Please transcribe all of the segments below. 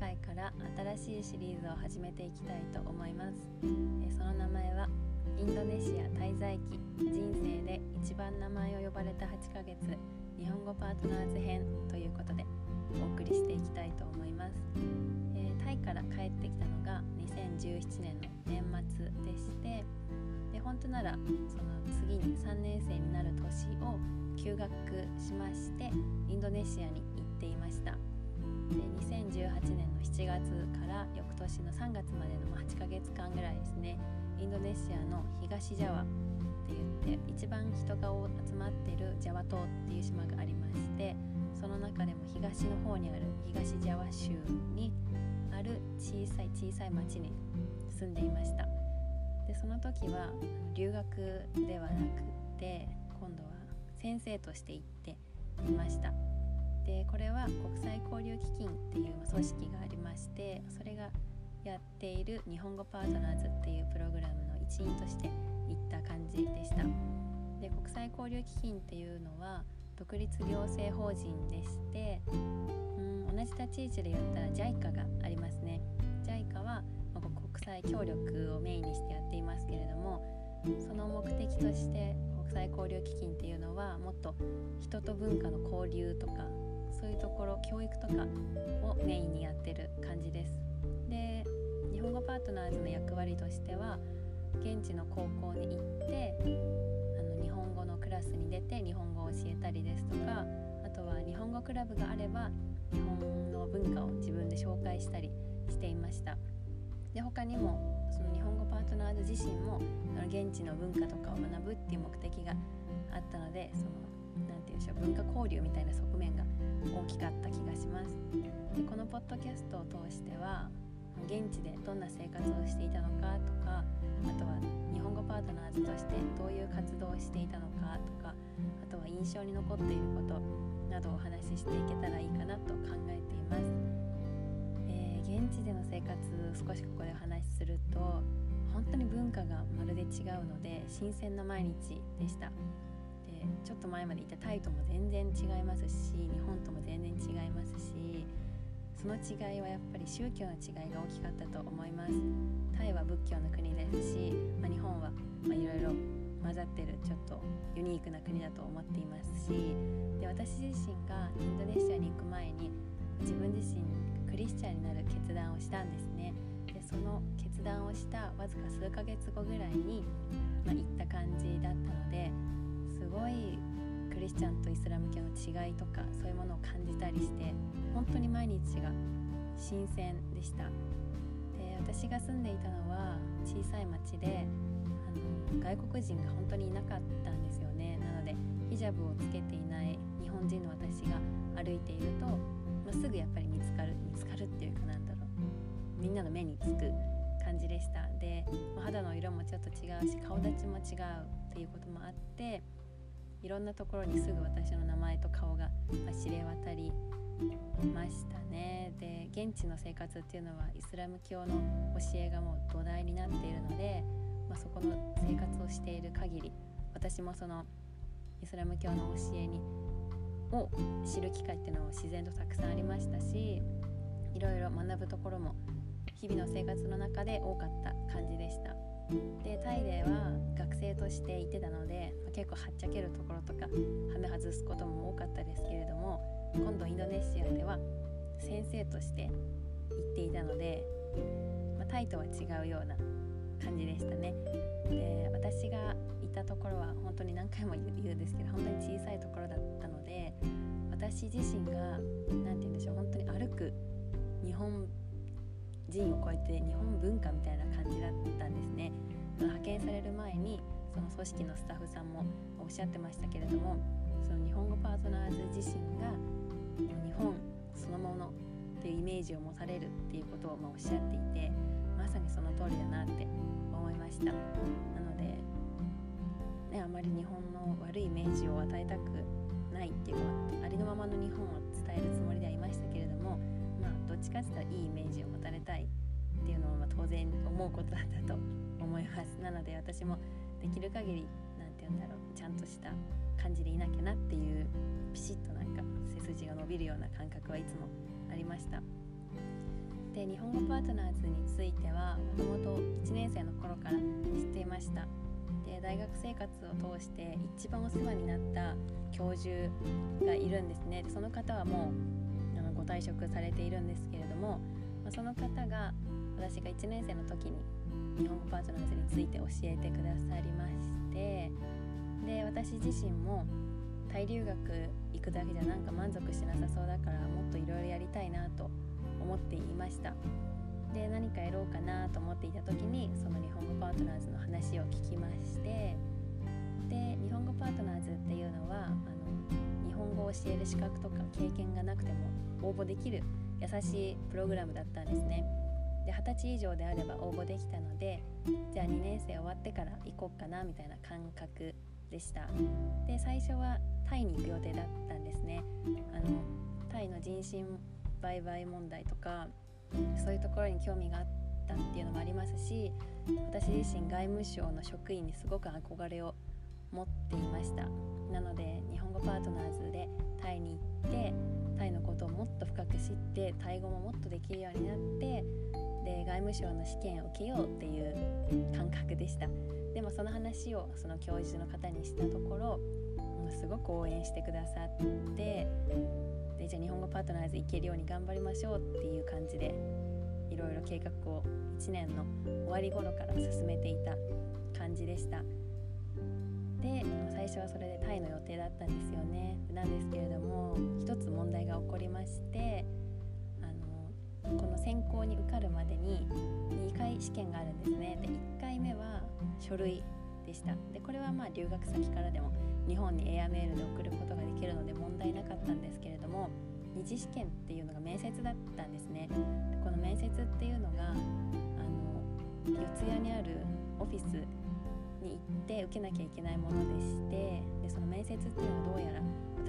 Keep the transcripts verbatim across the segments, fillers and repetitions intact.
回から新しいシリーズを始めていきたいと思います。その名前はインドネシア滞在期、人生で一番名前を呼ばれたはちかげつ日本語パートナーズ編ということでお送りしていきたいと思います。えー、タイから帰ってきたのがにせんじゅうななねんの年末でして、で本当ならその次にさんねん生になる年を休学しましてインドネシアに行っていました。でにせんじゅうはちねんのしちがつから翌年のさんがつまでのはちかげつかんぐらいですね、インドネシアの東ジャワって言って一番人が集まっているジャワ島っていう島がありまして、その中でも東の方にある東ジャワ州にある小さい小さい町に住んでいました。でその時は留学ではなくて今度は先生として行っていました。でこれは国際交流基金っていう組織がありまして、それがやっている日本語パートナーズっていうプログラムの一員として行った感じでした。で国際交流基金っていうのは独立行政法人でして、うん同じ立ち位置で言ったら ジャイカ がありますね。 ジャイカ は国際協力をメインにしてやっていますけれども、その目的として国際交流基金っていうのはもっと人と文化の交流とかそういうところ、教育とかをメインにやってる感じです。で日本語パートナーズの役割としては現地の高校に行ってあの日本語のクラスに出て日本語を教えたりですとか、あとは日本語クラブがあれば日本の文化を自分で紹介したりしていました。で他にもその日本語パートナーズ自身も現地の文化とかを学ぶっていう目的があったので、そのなんていうんでしょう、文化交流みたいな側面が大きかった気がします。でこのポッドキャストを通しては現地でどんな生活をしていたのかとか、あとは日本語パートナーズとしてどういう活動をしていたのかとか、あとは印象に残っていることなどをお話ししていけたらいいかなと考えています。えー、現地での生活少しここでお話しすると本当に文化がまるで違うので新鮮な毎日でした。でちょっと前までいたタイとも全然違いますし、日本とも全然違いますし、その違いはやっぱり宗教の違いが大きかったと思います。タイは仏教の国ですし、まあ、日本はいろいろ混ざってるちょっとユニークな国だと思っていますし、で私自身がインドネシアに行く前に自分自身クリスチャンになる決断をしたんですね。でその決断をしたわずか数ヶ月後ぐらいに、まあ、行った感じだったので、すごいクリスチャンとイスラム教の違いとかそういうものを感じたりして、本当に毎日が新鮮でした。で私が住んでいたのは小さい町であの外国人が本当にいなかったんですよね。なのでヒジャブをつけていない日本人の私が歩いていると、まあ、すぐやっぱり見つかる見つかるっていうかなんだろう、みんなの目につく感じでした。で肌の色もちょっと違うし顔立ちも違うっていうこともあって、いろんなところにすぐ私の名前と顔が知れ渡りましたね。で現地の生活っていうのはイスラム教の教えがもう土台になっているので、まあ、そこの生活をしている限り私もそのイスラム教の教えにを知る機会っていうのは自然とたくさんありましたし、いろいろ学ぶところも日々の生活の中で多かった感じでした。でタイでは学生として行ってたので結構はっちゃけるところとかはめ外すことも多かったですけれども、今度インドネシアでは先生として行っていたので、まあ、タイとは違うような感じでしたね。で私がいたところは本当に何回も言うんですけど本当に小さいところだったので、私自身がなんて言うんでしょう、本当に歩く日本人を超えて日本文化みたいな感じだったんですね。派遣される前にその組織のスタッフさんもおっしゃってましたけれども、その日本語パートナーズ自身が日本そのものっていうイメージを持たれるっていうことをまあおっしゃっていて、まさにその通りだなって思いました。なので、ね、あまり日本の悪いイメージを与えたくないっていうか、ありのままの日本を伝えるつもりではいましたけれども、まあ、どっちかって言ったらいいイメージを持たれたいっていうのはまあ当然思うことだったと思います。なので私もできる限りなんて言うんだろう、ちゃんとした感じでいなきゃなっていうピシッとなんか背筋が伸びるような感覚はいつもありました。で日本語パートナーズについてはもともといちねん生の頃から知っていました。で大学生活を通して一番お世話になった教授がいるんですね。その方はもうあのご退職されているんですけれども、まあ、その方が私がいちねん生の時に日本語パートナーズについて教えてくださりまして、で私自身もタイ留学行くだけじゃなんか満足してなさそうだからもっといろいろやりたいなと思っていました。で何かやろうかなと思っていた時にその日本語パートナーズの話を聞きまして、で日本語パートナーズっていうのはあの日本語を教える資格とか経験がなくても応募できる優しいプログラムだったんですね。ではたち以上であれば応募できたので、じゃあにねん生終わってから行こうかなみたいな感覚でした。で最初はタイに行く予定だったんですね。あのタイの人身売買問題とかそういうところに興味があったっていうのもありますし、私自身外務省の職員にすごく憧れを持っていました。なので日本語パートナーズでタイに行って、タイのことをもっと深く知って、タイ語ももっとできるようになって、で外務省の試験を受けようっていう感覚でした。でもその話をその教授の方にしたところすごく応援してくださって、でじゃあ日本語パートナーズ行けるように頑張りましょうっていう感じでいろいろ計画をいちねんの終わり頃から進めていた感じでした。で最初はそれでタイの予定だったんですよね。なんですけれども一つ問題が起こりまして、あのこの選考に受かるまでににかい試験があるんですね。でいっかいめは書類でした。でこれはまあ留学先からでも日本にエアメールで送ることができるので問題なかったんですけれども、二次試験っていうのが面接だったんですね。でこの面接っていうのがあの四谷にあるオフィスに行って受けなきゃいけないものでして、でその面接っていうのはどうやら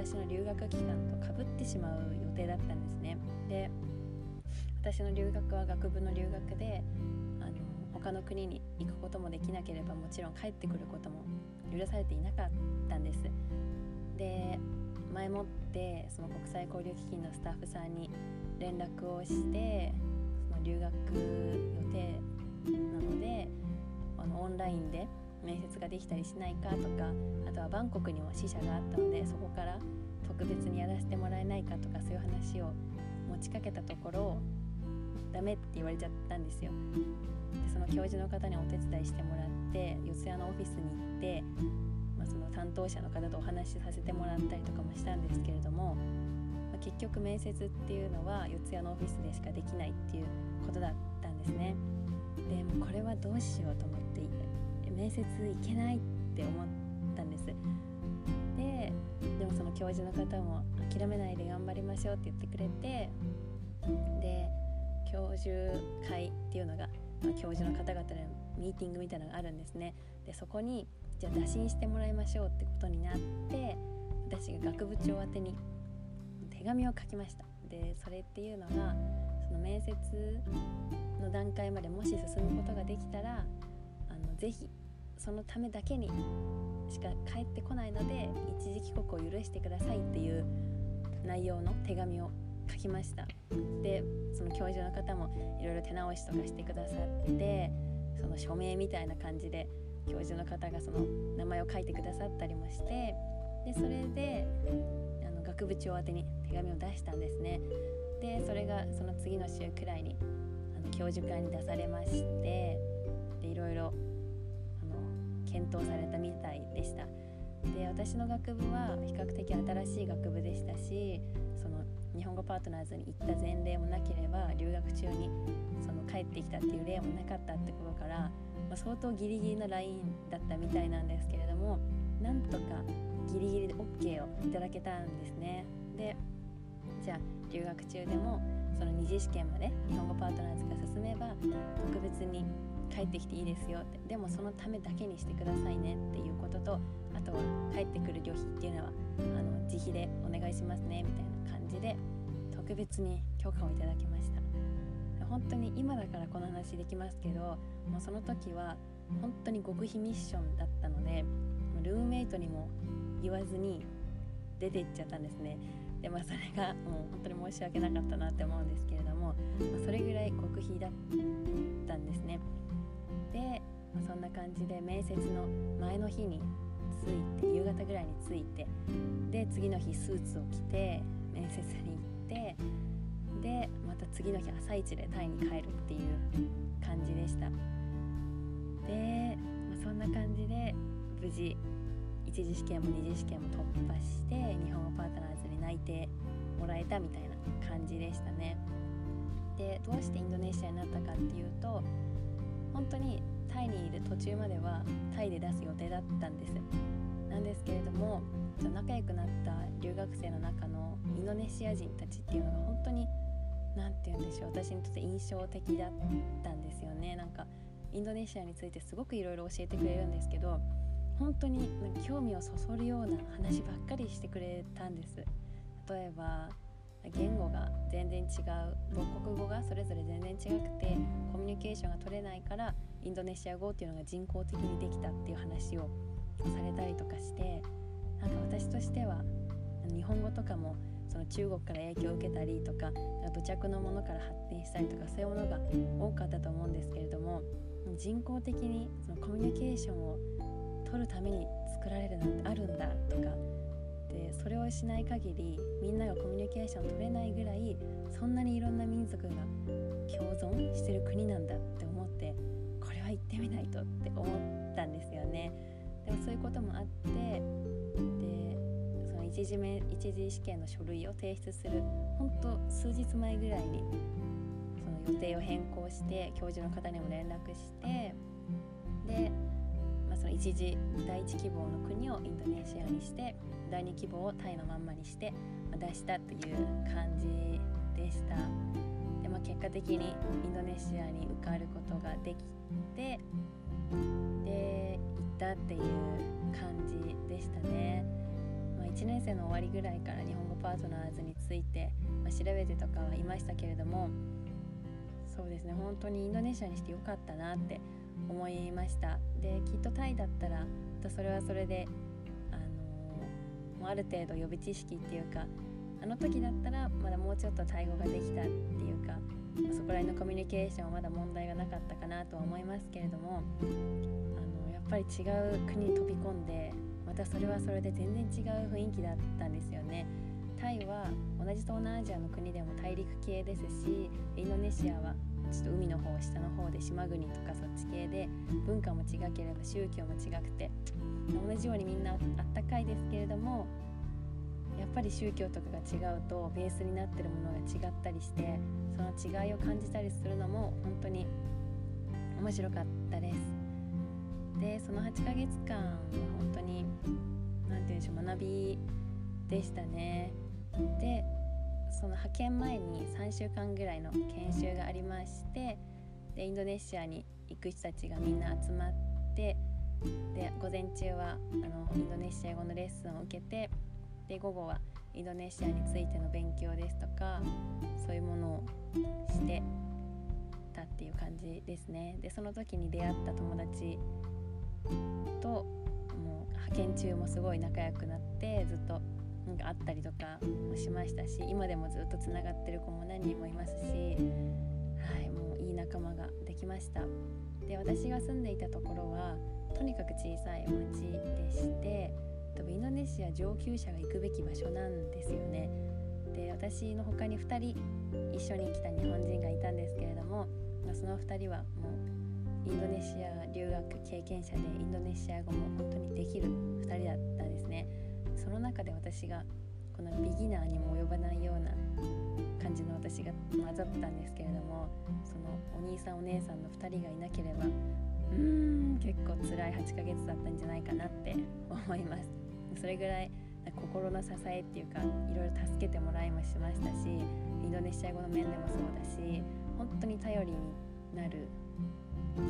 私の留学期間とかぶってしまう予定だったんですね。で私の留学は学部の留学で他の国に行くこともできなければもちろん帰ってくることも許されていなかったんです。で前もってその国際交流基金のスタッフさんに連絡をして、その留学予定なのであのオンラインで面接ができたりしないかとか、あとはバンコクにも支社があったのでそこから特別にやらせてもらえないかとかそういう話を持ちかけたところダメって言われちゃったんですよ。でその教授の方にお手伝いしてもらって四谷のオフィスに行って、まあ、その担当者の方とお話しさせてもらったりとかもしたんですけれども、まあ、結局面接っていうのは四谷のオフィスでしかできないっていうことだったんですね。でもうこれはどうしようと思って面接行けないって思ったんです。で、でもその教授の方も諦めないで頑張りましょうって言ってくれて、で教授会っていうのが教授の方々のミーティングみたいなのがあるんですね。でそこにじゃあ打診してもらいましょうってことになって、私が学部長宛てに手紙を書きました。でそれっていうのがその面接の段階までもし進むことができたらあのぜひそのためだけにしか帰ってこないので一時帰国を許してくださいっていう内容の手紙を書きました。でその教授の方もいろいろ手直しとかしてくださって、その署名みたいな感じで教授の方がその名前を書いてくださったりもして、でそれであの学部長宛てに手紙を出したんですね。でそれがその次の週くらいにあの教授会に出されまして、でいろいろあの検討されたみたいでした。で私の学部は比較的新しい学部でしたし、その日本語パートナーズに行った前例もなければ留学中にその帰ってきたっていう例もなかったってことから、まあ、相当ギリギリのラインだったみたいなんですけれども、なんとかギリギリで OK をいただけたんですね。でじゃあ留学中でもその二次試験まで日本語パートナーズが進めば特別に帰ってきていいですよって、でもそのためだけにしてくださいねっていうことと、あとは帰ってくる旅費っていうのはあの自費でお願いしますねみたいなで特別に許可をいただきました。本当に今だからこの話できますけど、もうその時は本当に極秘ミッションだったのでルームメイトにも言わずに出て行っちゃったんですね。で、まあ、それがもう本当に申し訳なかったなって思うんですけれども、まあ、それぐらい極秘だったんですね。で、まあ、そんな感じで面接の前の日に着いて、夕方ぐらいに着いて、で次の日スーツを着て面接に行って、でまた次の日朝一でタイに帰るっていう感じでした。で、まあ、そんな感じで無事一次試験も二次試験も突破して日本語パートナーズに内定もらえたみたいな感じでしたね。で、どうしてインドネシアになったかっていうと、本当にタイにいる途中まではタイで出す予定だったんです。なんですけれども、仲良くなった留学生の中のインドネシア人たちっていうのが本当になんて言うんでしょう、私にとって印象的だったんですよね。なんかインドネシアについてすごくいろいろ教えてくれるんですけど、本当に興味をそそるような話ばっかりしてくれたんです。例えば言語が全然違う、母国語がそれぞれ全然違くてコミュニケーションが取れないからインドネシア語っていうのが人工的にできたっていう話をされたりとかして、なんか私としては日本語とかもその中国から影響を受けたりとか土着のものから発展したりとか、そういうものが多かったと思うんですけれども、人工的にそのコミュニケーションを取るために作られるなんてあるんだとかで、それをしない限りみんながコミュニケーション取れないぐらい、そんなにいろんな民族が共存してる国なんだって思って、これは行ってみないとって思ったんですよね。でもそういうこともあって、でその一次め一次試験の書類を提出するほんと数日前ぐらいにその予定を変更して教授の方にも連絡して、でその一次第一希望の国をインドネシアにして、第二希望をタイのまんまにして出したっていう感じでした。で、まあ、結果的にインドネシアに受かることができて、で行ったっていう感じでしたね。まあ、いちねん生の終わりぐらいから日本語パートナーズについて、まあ、調べてとかはいましたけれども、そうですね、本当にインドネシアにしてよかったなって思いました。で、きっとタイだったらそれはそれで、あのー、もうある程度予備知識っていうか、あの時だったらまだもうちょっとタイ語ができたっていうか、そこら辺のコミュニケーションはまだ問題がなかったかなとは思いますけれども、あのやっぱり違う国に飛び込んで、またそれはそれで全然違う雰囲気だったんですよね。タイは同じ東南アジアの国でも大陸系ですし、インドネシアはちょっと海の方、下の方で島国とかそっち系で、文化も違ければ宗教も違くて、同じようにみんなあったかいですけれども、やっぱり宗教とかが違うとベースになってるものが違ったりして、その違いを感じたりするのも本当に面白かったです。で、そのはちかげつかんは本当になんていうんでしょう、学びでしたね。で、その派遣前にさんしゅうかんぐらいの研修がありまして、でインドネシアに行く人たちがみんな集まって、で午前中はあのインドネシア語のレッスンを受けて、で午後はインドネシアについての勉強ですとか、そういうものをしてたっていう感じですね。でその時に出会った友達ともう派遣中もすごい仲良くなって、ずっとなんかあったりとかもしましたし、今でもずっとつながってる子も何人もいますし、はい、もういい仲間ができました。で、私が住んでいたところはとにかく小さい町でして、インドネシア上級者が行くべき場所なんですよね。で、私の他にふたり一緒に来た日本人がいたんですけれども、そのふたりはもうインドネシア留学経験者で、インドネシア語も本当にできるふたりだったんですね。その中で私がこのビギナーにも及ばないような感じの私が混ざったんですけれども、そのお兄さんお姉さんのふたりがいなければ、うーん結構辛いはちかげつだったんじゃないかなって思います。それぐらい心の支えっていうか、いろいろ助けてもらいもしましたし、インドネシア語の面でもそうだし、本当に頼りになる、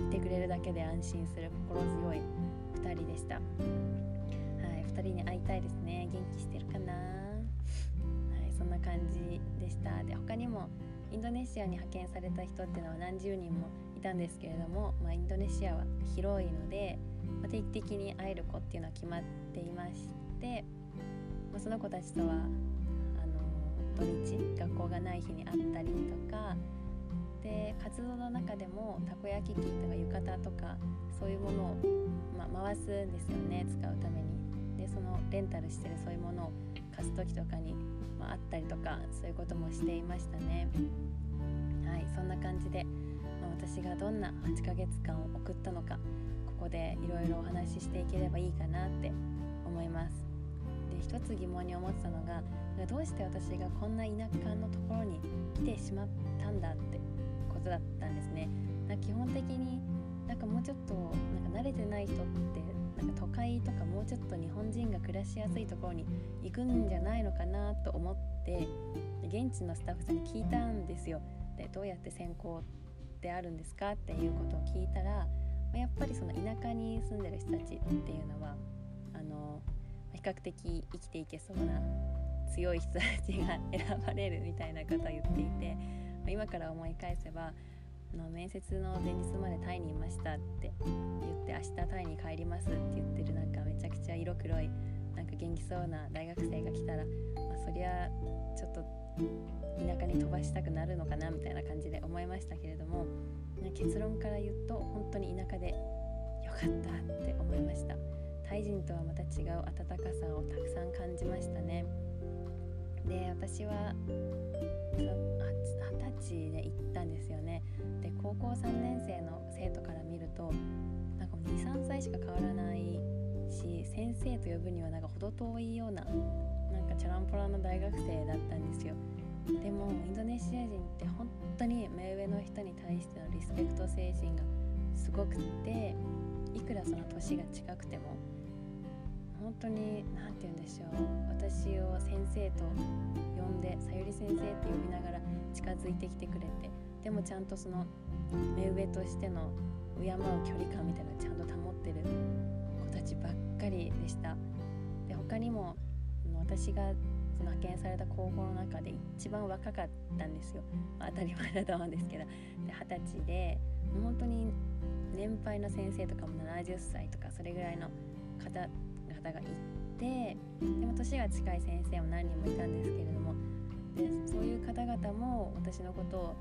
いてくれるだけで安心する心強いふたりでした。ふたりに会いたいですね。元気してるかな、はい、そんな感じでした。で、他にもインドネシアに派遣された人っていうのは何十人もいたんですけれども、まあ、インドネシアは広いので、まあ、定期的に会える子っていうのは決まっていまして、まあ、その子たちとはあの土日学校がない日にあったりとかで、活動の中でもたこ焼き器とか浴衣とかそういうものを、まあ、回すんですよね、使うために。でそのレンタルしてるそういうものを貸す時とかに、まあ、あったりとかそういうこともしていましたね。はい、そんな感じで、まあ、私がどんなはちかげつかんを送ったのか、ここでいろいろお話ししていければいいかなって思います。で一つ疑問に思ってたのが、どうして私がこんな田舎のところに来てしまったんだってことだったんですね。なんか基本的になんかもうちょっとなんか慣れてない人ってなんか都会とかもうちょっと日本人が暮らしやすいところに行くんじゃないのかなと思って現地のスタッフさんに聞いたんですよ。でどうやって選考ってあるんですかっていうことを聞いたら、やっぱりその田舎に住んでる人たちっていうのはあの比較的生きていけそうな強い人たちが選ばれるみたいなことを言っていて、今から思い返せばあの面接の前日までタイにいましたって言って明日タイに帰りますって言ってるなんかめちゃくちゃ色黒いなんか元気そうな大学生が来たら、まあ、そりゃちょっと田舎に飛ばしたくなるのかなみたいな感じで思いましたけれども、結論から言うと本当に田舎でよかったって思いました。タイ人とはまた違う温かさをたくさん感じましたね。で私ははたちで行ったんですよね。で高校さんねんせいの生徒から見るとなんか にさんさいしか変わらないし、先生と呼ぶにはなんか程遠いようななんかチャランポランの大学生だったんですよ。でもインドネシア人って本当に目上の人に対してのリスペクト精神がすごくて、いくらその年が近くても本当に何て言うんでしょう、私を先生と呼んでさゆり先生って呼びながら近づいてきてくれて、でもちゃんとその目上としての敬う距離感みたいなのをちゃんと保ってる子たちばっかりでした。で他にも私が派遣された高校の中で一番若かったんですよ、まあ、当たり前だと思うんですけど、ではたちで本当に年配の先生とかもななじゅっさいとかそれぐらいの方方がいて、でも年が近い先生も何人もいたんですけれども、でそういう方々も私のことを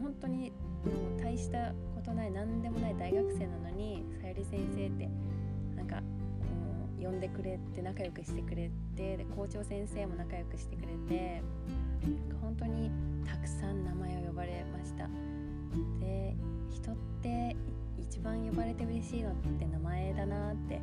本当にもう大したことない何でもない大学生なのにさゆり先生ってなんか呼んでくれて仲良くしてくれて、で校長先生も仲良くしてくれて、なんか本当にたくさん名前を呼ばれました。で人って一番呼ばれて嬉しいのって名前だなって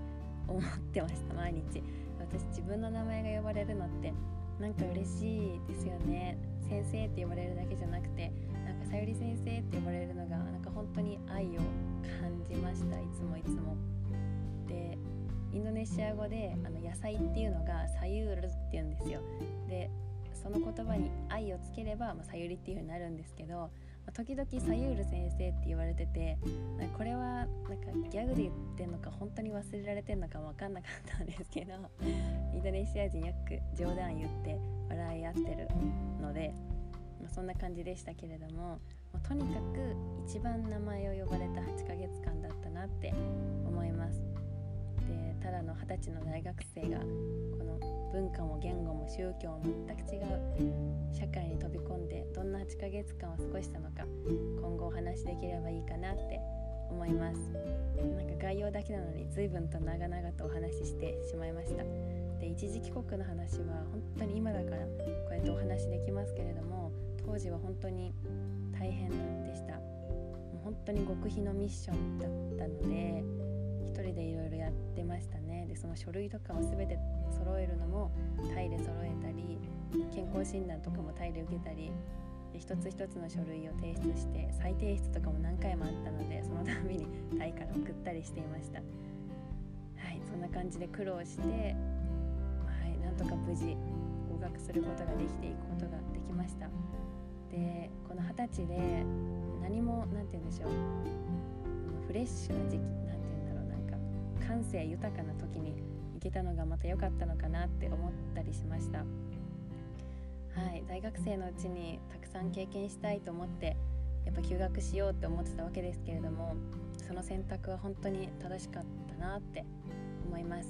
思ってました。毎日私自分の名前が呼ばれるのってなんか嬉しいですよね。先生って呼ばれるだけじゃなくてなんかさゆり先生って呼ばれるのがなんか本当に愛を感じました。いつもいつも。でインドネシア語であの野菜っていうのがサユールっていうんですよ。でその言葉に愛をつければ、まあ、さゆりっていう風になるんですけど、まあ、時々サユール先生って言われてて、なんかこれはなんかギャグで言ってんのか本当に忘れられてんのか分かんなかったんですけどインドネシア人よく冗談言って笑い合ってるので、まあ、そんな感じでしたけれども、まあ、とにかく一番名前を呼ばれたはちかげつかんだったなって思います。でただの二十歳の大学生がこの文化も言語も宗教も全く違う社会に飛び込んでどんなはちかげつかんを過ごしたのか、今後お話しできればいいかなって思います。なんか概要だけなのに随分と長々とお話ししてしまいました。で一時帰国の話は本当に今だからこうやってお話しできますけれども、当時は本当に大変でした。もう本当に極秘のミッションだったので一人でいろいろやってましたね。でその書類とかを全て揃えるのもタイで揃えたり、健康診断とかもタイで受けたり、で一つ一つの書類を提出して再提出とかも何回もあったので、そのたびにタイから送ったりしていました。はい、そんな感じで苦労して、はい、なんとか無事合格することができていくことができました。でこの二十歳で何もなんて言うんでしょう、フレッシュな時期なんて言うんだろう、なんか感性豊かな時に行けたのがまた良かったのかなって思ったりしました。はい、大学生のうちにたくさん経験したいと思ってやっぱ休学しようって思ってたわけですけれども、その選択は本当に正しかったなって思います、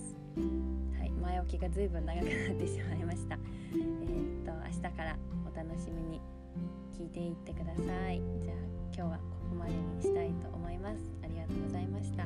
はい、前置きがずいぶん長くなってしまいました。えー、っと明日からお楽しみに聞いていってください。じゃあ今日はここまでにしたいと思います。ありがとうございました。